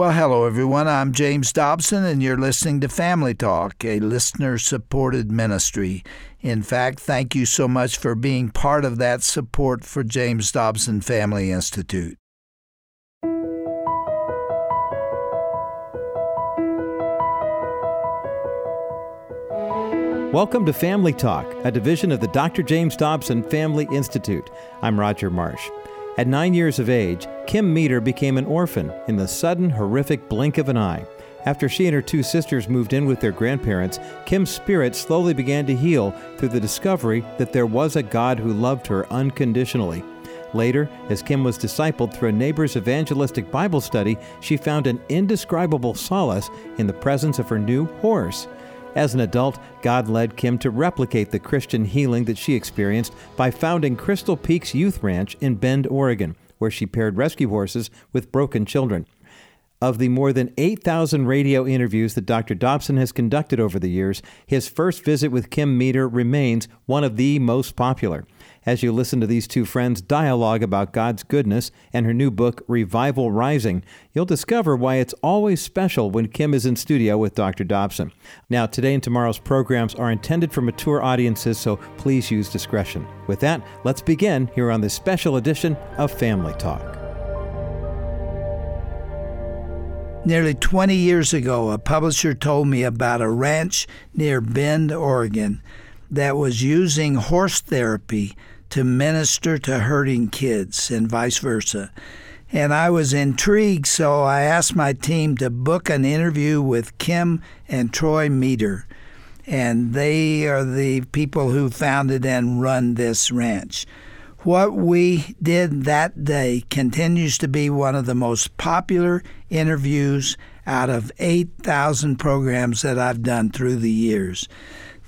Well, hello, everyone. I'm James Dobson, and you're listening to Family Talk, a listener-supported ministry. In fact, thank you so much for being part of that support for James Dobson Family Institute. Welcome to Family Talk, a division of the Dr. James Dobson Family Institute. I'm Roger Marsh. At 9 years of age, Kim Meeder became an orphan in the sudden, horrific blink of an eye. After she and her two sisters moved in with their grandparents, Kim's spirit slowly began to heal through the discovery that there was a God who loved her unconditionally. Later, as Kim was discipled through a neighbor's evangelistic Bible study, she found an indescribable solace in the presence of her new horse. As an adult, God led Kim to replicate the Christian healing that she experienced by founding Crystal Peaks Youth Ranch in Bend, Oregon, where she paired rescue horses with broken children. Of the more than 8,000 radio interviews that Dr. Dobson has conducted over the years, his first visit with Kim Meeder remains one of the most popular. As you listen to these two friends dialogue about God's goodness and her new book, Revival Rising, you'll discover why it's always special when Kim is in studio with Dr. Dobson. Now, today and tomorrow's programs are intended for mature audiences, so please use discretion. With that, let's begin here on this special edition of Family Talk. Nearly 20 years ago, a publisher told me about a ranch near Bend, Oregon, that was using horse therapy to minister to hurting kids and vice versa. And I was intrigued, so I asked my team to book an interview with Kim and Troy Meeder. And they are the people who founded and run this ranch. What we did that day continues to be one of the most popular interviews out of 8,000 programs that I've done through the years.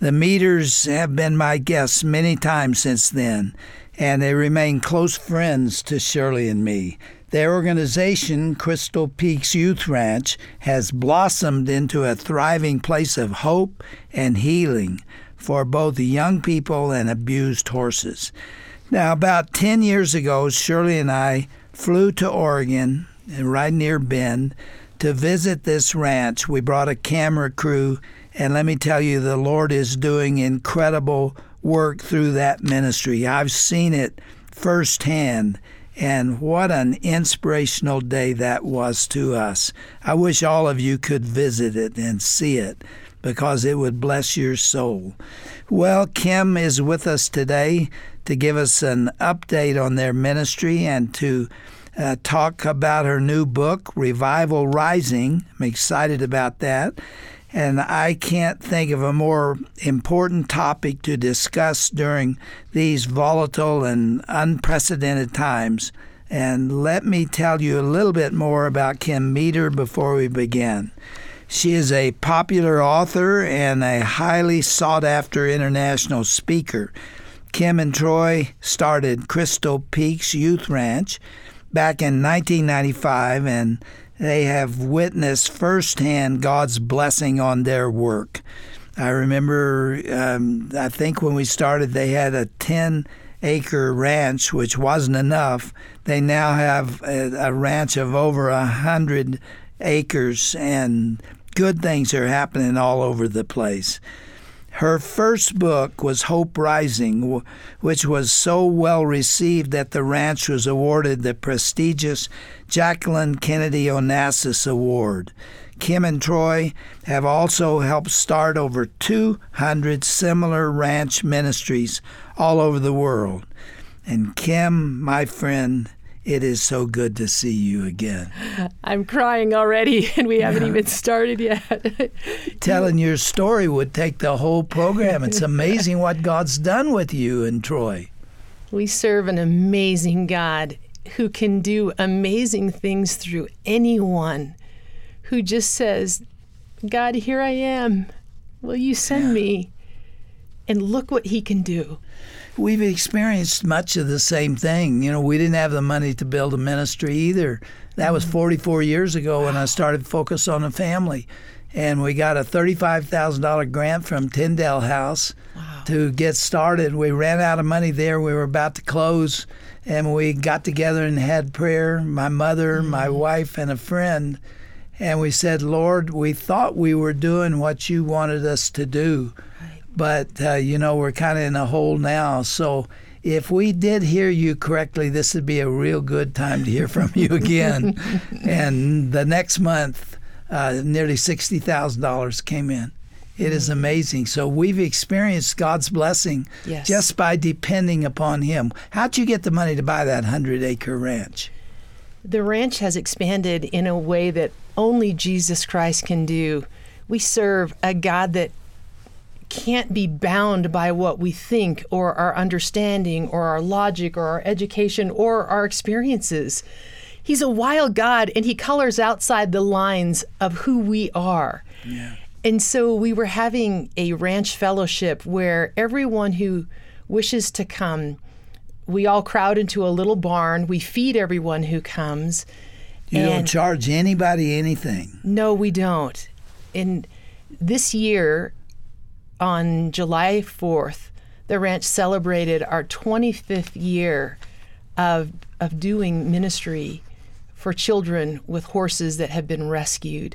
The Meeders have been my guests many times since then, and they remain close friends to Shirley and me. Their organization, Crystal Peaks Youth Ranch, has blossomed into a thriving place of hope and healing for both young people and abused horses. Now, about 10 years ago, Shirley and I flew to Oregon, right near Bend, to visit this ranch. We brought a camera crew. And let me tell you, the Lord is doing incredible work through that ministry. I've seen it firsthand, and what an inspirational day that was to us. I wish all of you could visit it and see it, because it would bless your soul. Well, Kim is with us today to give us an update on their ministry and to talk about her new book, Revival Rising. I'm excited about that. And I can't think of a more important topic to discuss during these volatile and unprecedented times. And let me tell you a little bit more about Kim Meeder before we begin. She is a popular author and a highly sought-after international speaker. Kim and Troy started Crystal Peaks Youth Ranch back in 1995, and they have witnessed firsthand God's blessing on their work. I remember, I think when we started, they had a 10-acre ranch, which wasn't enough. They now have a ranch of over 100 acres, and good things are happening all over the place. Her first book was Hope Rising, which was so well received that the ranch was awarded the prestigious Jacqueline Kennedy Onassis Award. Kim and Troy have also helped start over 200 similar ranch ministries all over the world. And Kim, my friend, it is so good to see you again. I'm crying already, and we haven't even started yet. Telling your story would take the whole program. It's amazing what God's done with you and Troy. We serve an amazing God who can do amazing things through anyone, who just says, God, here I am. Will you send me? And look what he can do. We've experienced much of the same thing. You know, we didn't have the money to build a ministry either. That was 44 years ago when I started Focus on the Family. And we got a $35,000 grant from Tyndale House to get started. We ran out of money there. We were about to close. And we got together and had prayer, my mother, my wife, and a friend. And we said, Lord, we thought we were doing what you wanted us to do, but, you know, we're kind of in a hole now. So if we did hear you correctly, this would be a real good time to hear from you again. And the next month, nearly $60,000 came in. It is amazing. So we've experienced God's blessing just by depending upon him. How'd you get the money to buy that 100-acre ranch? The ranch has expanded in a way that only Jesus Christ can do. We serve a God that can't be bound by what we think or our understanding or our logic or our education or our experiences. He's a wild God, and he colors outside the lines of who we are. Yeah. And so we were having a ranch fellowship where everyone who wishes to come, we all crowd into a little barn. We feed everyone who comes. You don't charge anybody anything. No, we don't. And this year, on July 4th, the ranch celebrated our 25th year of doing ministry for children with horses that have been rescued.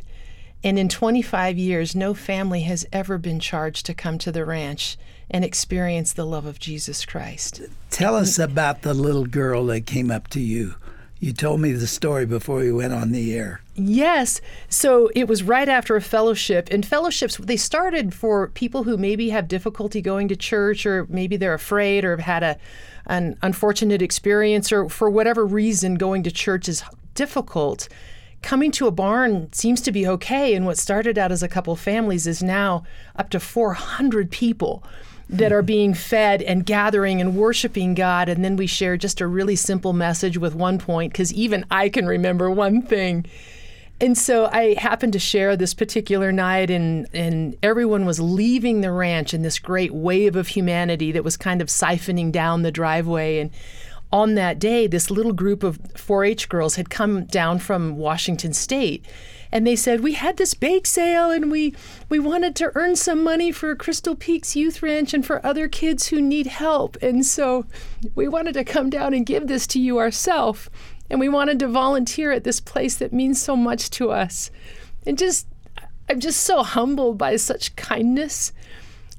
And in 25 years, no family has ever been charged to come to the ranch and experience the love of Jesus Christ. Tell us about the little girl that came up to you. You told me the story before we went on the air. Yes. So it was right after a fellowship. And fellowships, they started for people who maybe have difficulty going to church, or maybe they're afraid or have had an unfortunate experience, or for whatever reason going to church is difficult. Coming to a barn seems to be okay, and what started out as a couple families is now up to 400 people that are being fed and gathering and worshiping God. And then we share just a really simple message with one point, because even I can remember one thing. And so I happened to share this particular night, and everyone was leaving the ranch in this great wave of humanity that was kind of siphoning down the driveway. And on that day, this little group of 4-H girls had come down from Washington State, and they said, we had this bake sale, and we wanted to earn some money for Crystal Peaks Youth Ranch and for other kids who need help. And so we wanted to come down and give this to you ourselves, and we wanted to volunteer at this place that means so much to us. And I'm just so humbled by such kindness.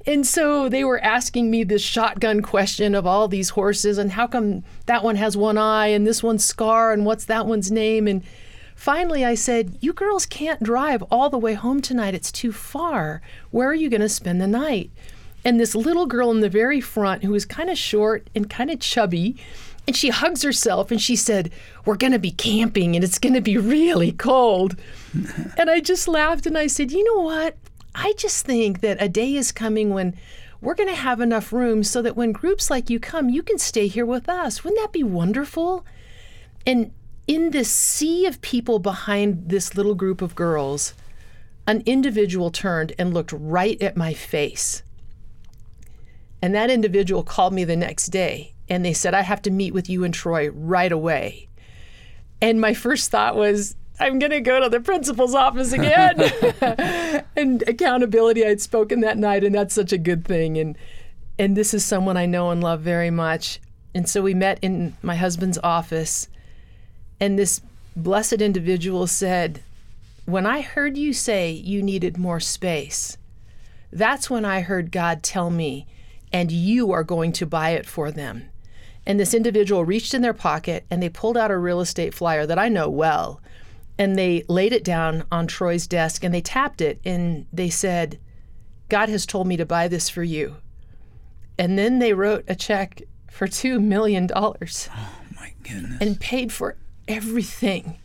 And so they were asking me this shotgun question of all these horses, and how come that one has one eye and this one's Scar, and what's that one's name? And finally I said, you girls can't drive all the way home tonight. It's too far. Where are you going to spend the night? And this little girl in the very front, who was kind of short and kind of chubby, and she hugs herself and she said, we're going to be camping and it's going to be really cold. And I just laughed and I said, you know what? I just think that a day is coming when we're going to have enough room so that when groups like you come, you can stay here with us. Wouldn't that be wonderful? And in this sea of people behind this little group of girls, an individual turned and looked right at my face. And that individual called me the next day, and they said, I have to meet with you and Troy right away. And my first thought was, I'm going to go to the principal's office again. And accountability, I had spoken that night, and that's such a good thing. And this is someone I know and love very much. And so we met in my husband's office, and this blessed individual said, when I heard you say you needed more space, that's when I heard God tell me, and you are going to buy it for them. And this individual reached in their pocket, and they pulled out a real estate flyer that I know well. And they laid it down on Troy's desk, and they tapped it, and they said, God has told me to buy this for you. And then they wrote a check for $2 million. Oh, my goodness. And paid for everything.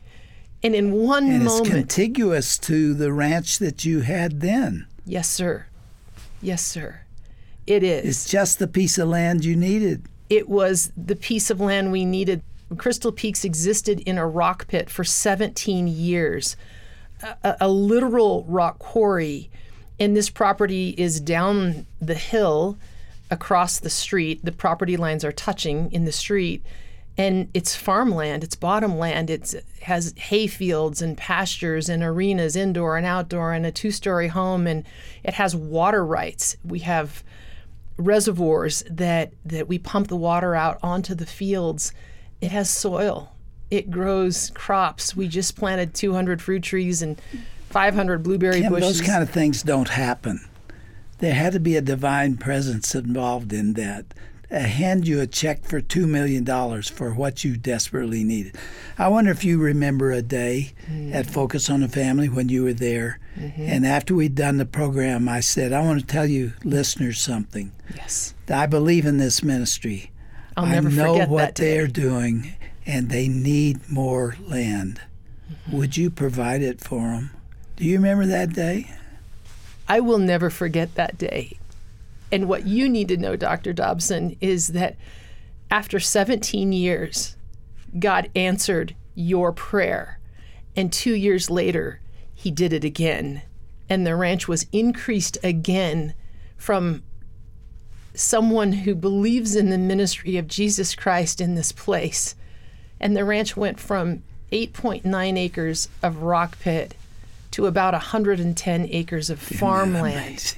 And in one moment. It's contiguous to the ranch that you had then. Yes, sir. Yes, sir. It is. It's just the piece of land you needed. It was the piece of land we needed. Crystal Peaks existed in a rock pit for 17 years, a literal rock quarry. And this property is down the hill across the street. The property lines are touching in the street. And it's farmland, it's bottom land. It has hay fields and pastures and arenas, indoor and outdoor, and a 2-story home. And it has water rights. We have reservoirs that we pump the water out onto the fields. It has soil. It grows crops. We just planted 200 fruit trees and 500 blueberry bushes. Those kind of things don't happen. There had to be a divine presence involved in that. I hand you a check for $2 million for what you desperately needed. I wonder if you remember a day at Focus on the Family when you were there. Mm-hmm. And after we'd done the program, I said, I want to tell you listeners something. Yes. I believe in this ministry. I'll never forget what they're doing, and they need more land. Mm-hmm. Would you provide it for them? Do you remember that day? I will never forget that day. And what you need to know, Dr. Dobson, is that after 17 years, God answered your prayer. And 2 years later, he did it again. And the ranch was increased again from someone who believes in the ministry of Jesus Christ in this place. And the ranch went from 8.9 acres of rock pit to about 110 acres of farmland.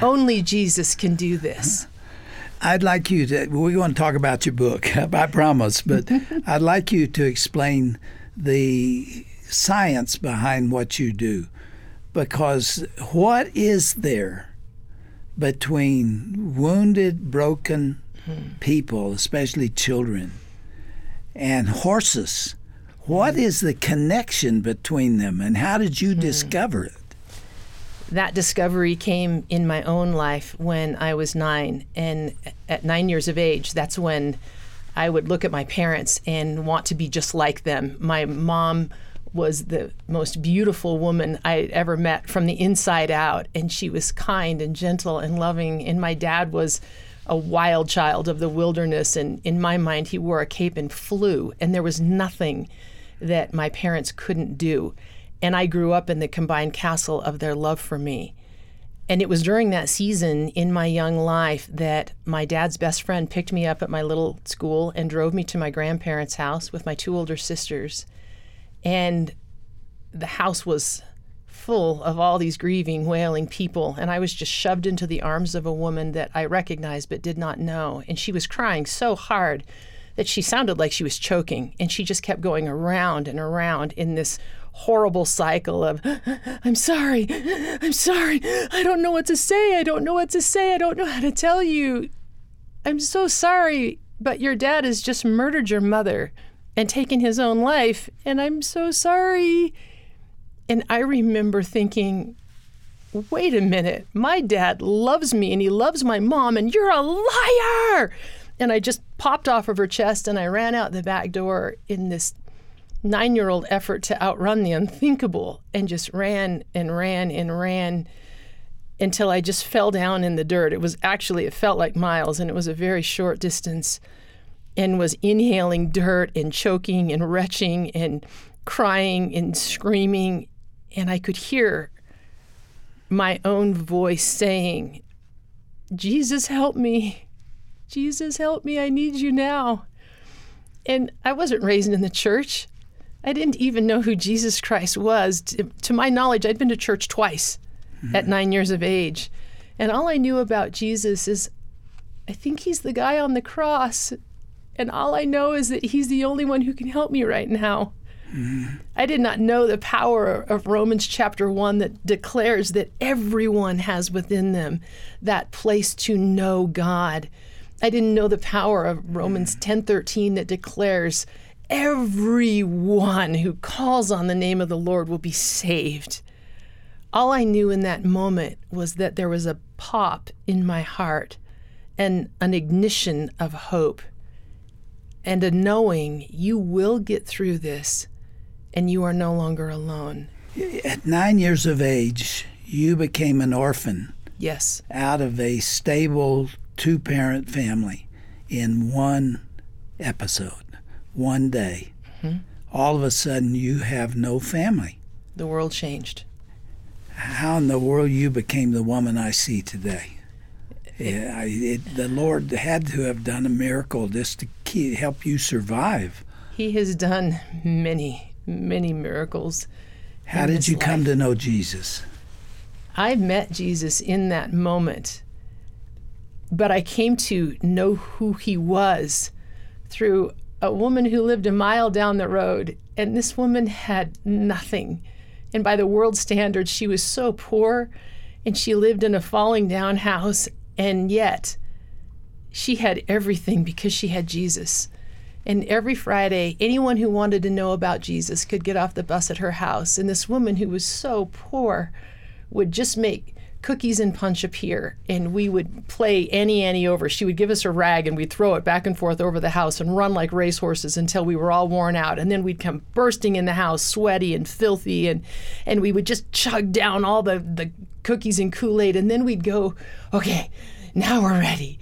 Only Jesus can do this. I'd like you to, we're going to talk about your book, I promise, but I'd like you to explain the science behind what you do, because what is there between wounded, broken people, especially children, and horses? What is the connection between them, and how did you discover it? That discovery came in my own life when I was 9. And at 9 years of age, that's when I would look at my parents and want to be just like them. My mom was the most beautiful woman I ever met from the inside out. And she was kind and gentle and loving. And my dad was a wild child of the wilderness. And in my mind, he wore a cape and flew. And there was nothing that my parents couldn't do. And I grew up in the combined castle of their love for me. And it was during that season in my young life that my dad's best friend picked me up at my little school and drove me to my grandparents' house with my two older sisters. And the house was full of all these grieving, wailing people. And I was just shoved into the arms of a woman that I recognized but did not know. And she was crying so hard that she sounded like she was choking. And she just kept going around and around in this horrible cycle of, I'm sorry, I don't know what to say, I don't know what to say, I don't know how to tell you. I'm so sorry, but your dad has just murdered your mother and taken his own life, and I'm so sorry. And I remember thinking, wait a minute, my dad loves me and he loves my mom, and you're a liar. And I just popped off of her chest and I ran out the back door in this nine-year-old effort to outrun the unthinkable, and just ran and ran and ran until I just fell down in the dirt. It felt like miles, and it was a very short distance, and was inhaling dirt and choking and retching and crying and screaming. And I could hear my own voice saying, Jesus, help me. Jesus, help me. I need you now. And I wasn't raised in the church. I didn't even know who Jesus Christ was. To my knowledge, I'd been to church twice at 9 years of age. And all I knew about Jesus is, I think he's the guy on the cross. And all I know is that he's the only one who can help me right now. Mm-hmm. I did not know the power of Romans chapter 1 that declares that everyone has within them that place to know God. I didn't know the power of Romans 10:13 that declares everyone who calls on the name of the Lord will be saved. All I knew in that moment was that there was a pop in my heart and an ignition of hope and a knowing you will get through this and you are no longer alone. At 9 years of age, you became an orphan. Yes. Out of a stable two-parent family in one episode, one day. Mm-hmm. All of a sudden, you have no family. The world changed. How in the world you became the woman I see today? The Lord had to have done a miracle just to help you survive. He has done many, many miracles. How did you come to know Jesus? I met Jesus in that moment. But I came to know who he was through a woman who lived a mile down the road, and this woman had nothing. And by the world standards, she was so poor, and she lived in a falling down house, and yet she had everything because she had Jesus. And every Friday, anyone who wanted to know about Jesus could get off the bus at her house. And this woman who was so poor would just make cookies and punch appear, and we would play Annie over. She would give us a rag, and we'd throw it back and forth over the house and run like racehorses until we were all worn out. And then we'd come bursting in the house, sweaty and filthy, and we would just chug down all the cookies and Kool-Aid. And then we'd go, okay, now we're ready.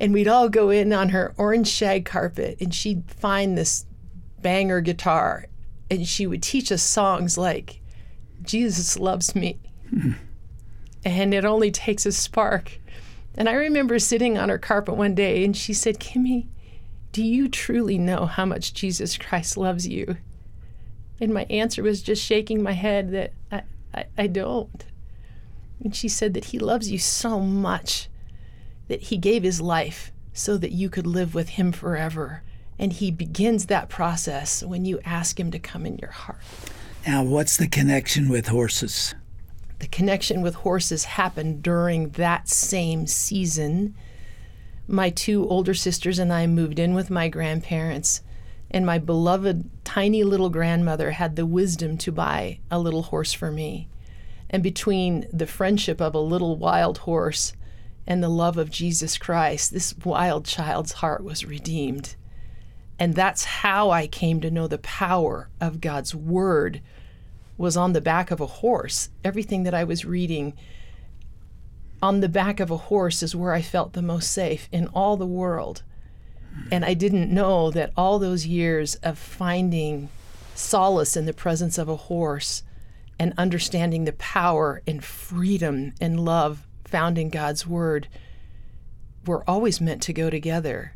And we'd all go in on her orange shag carpet, and she'd find this banger guitar, and she would teach us songs like, Jesus Loves Me. And it only takes a spark. And I remember sitting on her carpet one day, and she said, Kimmy, do you truly know how much Jesus Christ loves you? And my answer was just shaking my head that I don't. And she said that he loves you so much that he gave his life so that you could live with him forever. And he begins that process when you ask him to come in your heart. Now, what's the connection with horses? The connection with horses happened during that same season. My two older sisters and I moved in with my grandparents, and my beloved tiny little grandmother had the wisdom to buy a little horse for me. And between the friendship of a little wild horse and the love of Jesus Christ, this wild child's heart was redeemed. And that's how I came to know the power of God's word was on the back of a horse. Everything that I was reading on the back of a horse is where I felt the most safe in all the world. And I didn't know that all those years of finding solace in the presence of a horse and understanding the power and freedom and love found in God's word were always meant to go together,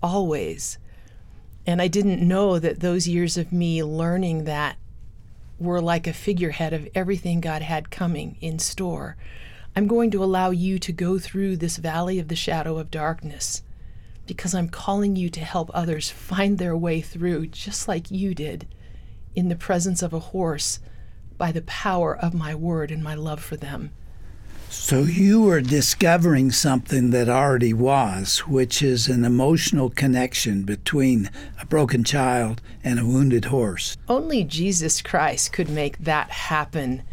always. And I didn't know that those years of me learning that were like a figurehead of everything God had coming in store. I'm going to allow you to go through this valley of the shadow of darkness because I'm calling you to help others find their way through just like you did in the presence of a horse by the power of my word and my love for them. So you were discovering something that already was, which is an emotional connection between a broken child and a wounded horse. Only Jesus Christ could make that happen.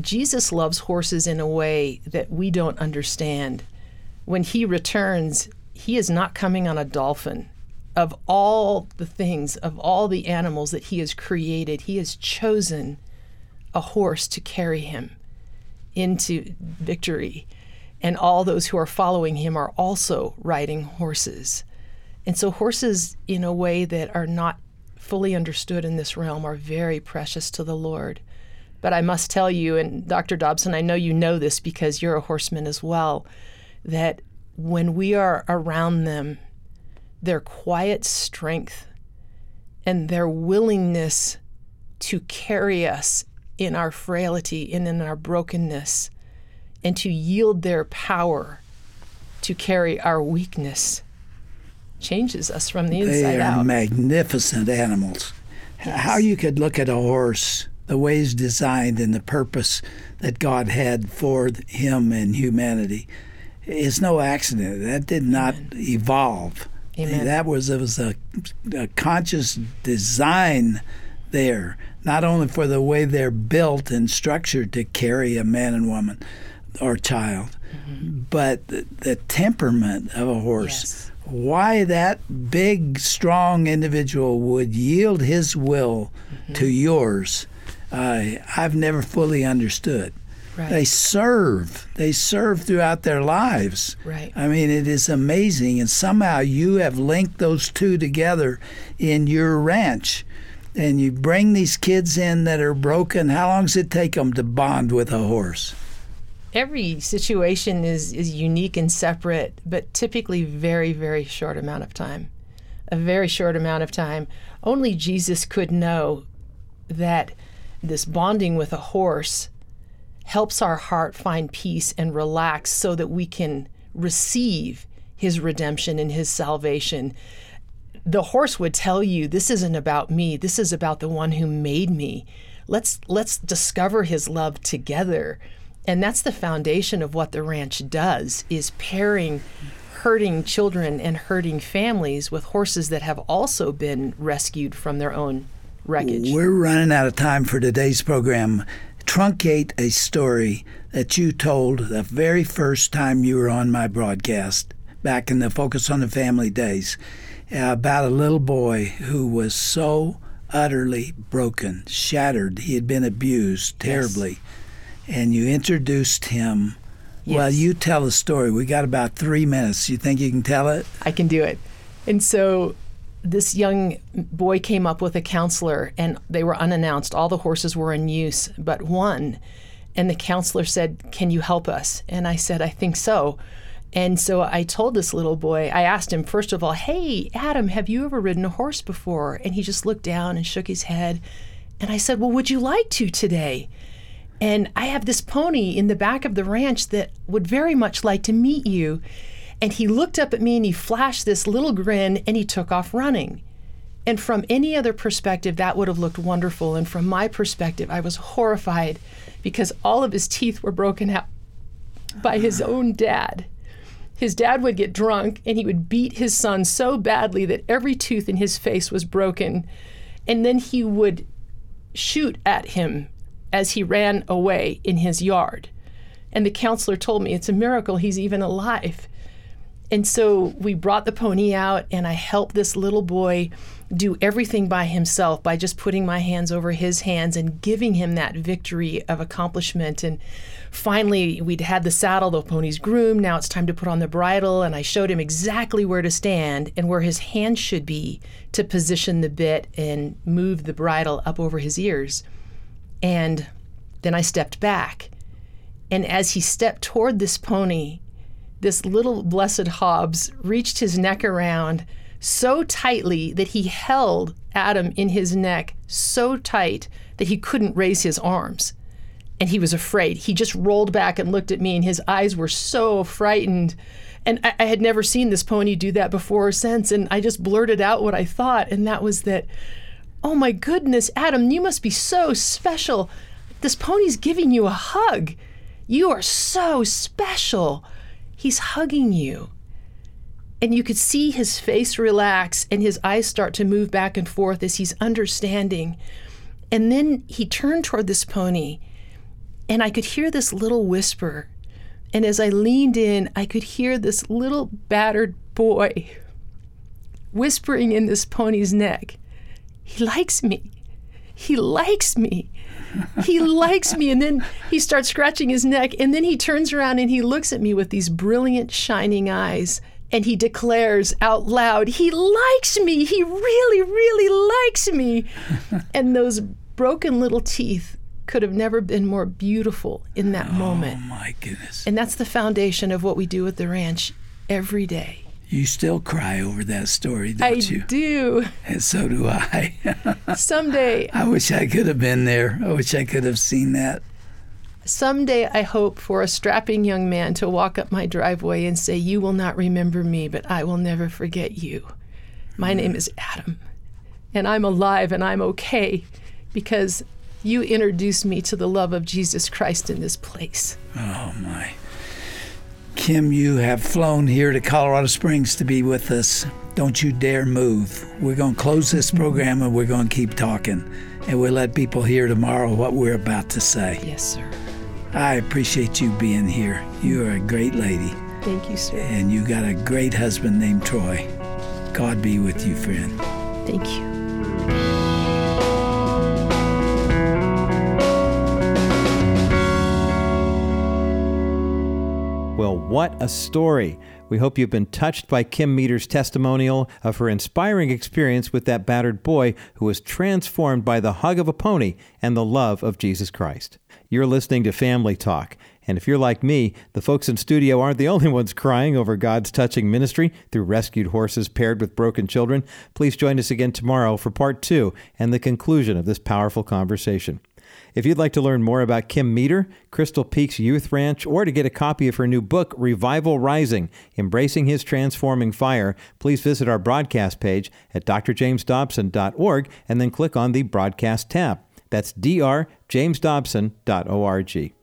Jesus loves horses in a way that we don't understand. When he returns, he is not coming on a dolphin. Of all the things, of all the animals that he has created, he has chosen a horse to carry him into victory, and all those who are following him are also riding horses. And so horses, in a way that are not fully understood in this realm, are very precious to the Lord. But I must tell you, and Dr. Dobson, I know you know this because you're a horseman as well, that when we are around them, their quiet strength and their willingness to carry us in our frailty and in our brokenness, and to yield their power to carry our weakness changes us from the inside out. They are magnificent animals. Yes. How you could look at a horse, the ways designed and the purpose that God had for him and humanity, is no accident. That did not evolve. Amen. That was, it was a conscious design there, not only for the way they're built and structured to carry a man and woman or child, but the temperament of a horse. Yes. Why that big, strong individual would yield his will to yours, I've never fully understood. Right. They serve throughout their lives. Right. I mean, it is amazing, and somehow you have linked those two together in your ranch. And you bring these kids in that are broken. How long does it take them to bond with a horse? Every situation is unique and separate, but typically very, very short amount of time. A very short amount of time. Only Jesus could know that this bonding with a horse helps our heart find peace and relax so that we can receive his redemption and his salvation. the horse would tell you, this isn't about me, this is about the one who made me. Let's discover his love together. And that's the foundation of what the ranch does, is pairing hurting children and hurting families with horses that have also been rescued from their own wreckage. We're running out of time for today's program. Truncate a story that you told the very first time you were on my broadcast back in the Focus on the Family days about a little boy who was so utterly broken, shattered. He had been abused terribly. Yes. And you introduced him. Yes. Well, you tell the story. We got about 3 minutes. You think you can tell it? I can do it. And so this young boy came up with a counselor, and they were unannounced. All the horses were in use but one. And the counselor said, "Can you help us?" And I said, "I think so." And so I told this little boy, I asked him, first of all, "Hey, Adam, have you ever ridden a horse before?" And he just looked down and shook his head. And I said, "Well, would you like to today? And I have this pony in the back of the ranch that would very much like to meet you." And he looked up at me and he flashed this little grin and he took off running. And from any other perspective, that would have looked wonderful. And from my perspective, I was horrified because all of his teeth were broken out by his own dad. His dad would get drunk and he would beat his son so badly that every tooth in his face was broken. And then he would shoot at him as he ran away in his yard. And the counselor told me, it's a miracle he's even alive. And so we brought the pony out, and I helped this little boy do everything by himself by just putting my hands over his hands and giving him that victory of accomplishment. And finally, we'd had the saddle, the pony's groomed, now it's time to put on the bridle, and I showed him exactly where to stand and where his hand should be to position the bit and move the bridle up over his ears. And then I stepped back. And as he stepped toward this pony, this little blessed Hobbs reached his neck around so tightly that he held Adam in his neck so tight that he couldn't raise his arms. And he was afraid. He just rolled back and looked at me, and his eyes were so frightened. And I had never seen this pony do that before or since. And I just blurted out what I thought, and that was that, "Oh my goodness, Adam, you must be so special. This pony's giving you a hug. You are so special. He's hugging you." And you could see his face relax and his eyes start to move back and forth as he's understanding. And then he turned toward this pony, and I could hear this little whisper. And as I leaned in, I could hear this little battered boy whispering in this pony's neck, "He likes me. He likes me. He likes me." And then he starts scratching his neck, and then he turns around and he looks at me with these brilliant shining eyes, and he declares out loud, "He likes me. He really, really likes me." And those broken little teeth could have never been more beautiful in that moment. Oh my goodness. And that's the foundation of what we do at the ranch every day. You still cry over that story, don't you? I do. And so do I. Someday. I wish I could have been there. I wish I could have seen that. Someday I hope for a strapping young man to walk up my driveway and say, "You will not remember me, but I will never forget you. My name is Adam, and I'm alive and I'm okay because you introduced me to the love of Jesus Christ in this place." Oh, my. Kim, you have flown here to Colorado Springs to be with us. Don't you dare move. We're going to close this program, and we're going to keep talking. And we'll let people hear tomorrow what we're about to say. Yes, sir. I appreciate you being here. You are a great lady. Thank you, sir. And you got a great husband named Troy. God be with you, friend. Thank you. Well, what a story. We hope you've been touched by Kim Meeder's testimonial of her inspiring experience with that battered boy who was transformed by the hug of a pony and the love of Jesus Christ. You're listening to Family Talk. And if you're like me, the folks in studio aren't the only ones crying over God's touching ministry through rescued horses paired with broken children. Please join us again tomorrow for part 2 and the conclusion of this powerful conversation. If you'd like to learn more about Kim Meeder, Crystal Peaks Youth Ranch, or to get a copy of her new book, Revival Rising, Embracing His Transforming Fire, please visit our broadcast page at drjamesdobson.org and then click on the broadcast tab. That's drjamesdobson.org.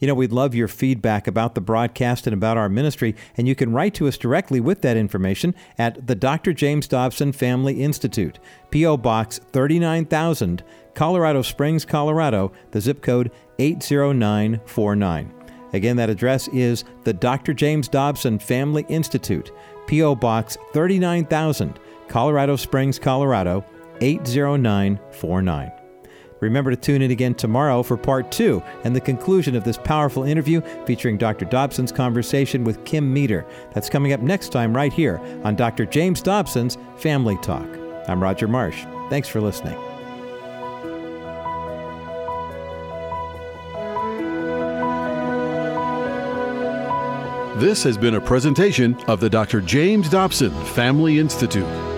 You know, we'd love your feedback about the broadcast and about our ministry, and you can write to us directly with that information at the Dr. James Dobson Family Institute, P.O. Box 39,000, Colorado Springs, Colorado, the zip code 80949. Again, that address is the Dr. James Dobson Family Institute, P.O. Box 39,000, Colorado Springs, Colorado, 80949. Remember to tune in again tomorrow for part 2 and the conclusion of this powerful interview featuring Dr. Dobson's conversation with Kim Meeder. That's coming up next time right here on Dr. James Dobson's Family Talk. I'm Roger Marsh. Thanks for listening. This has been a presentation of the Dr. James Dobson Family Institute.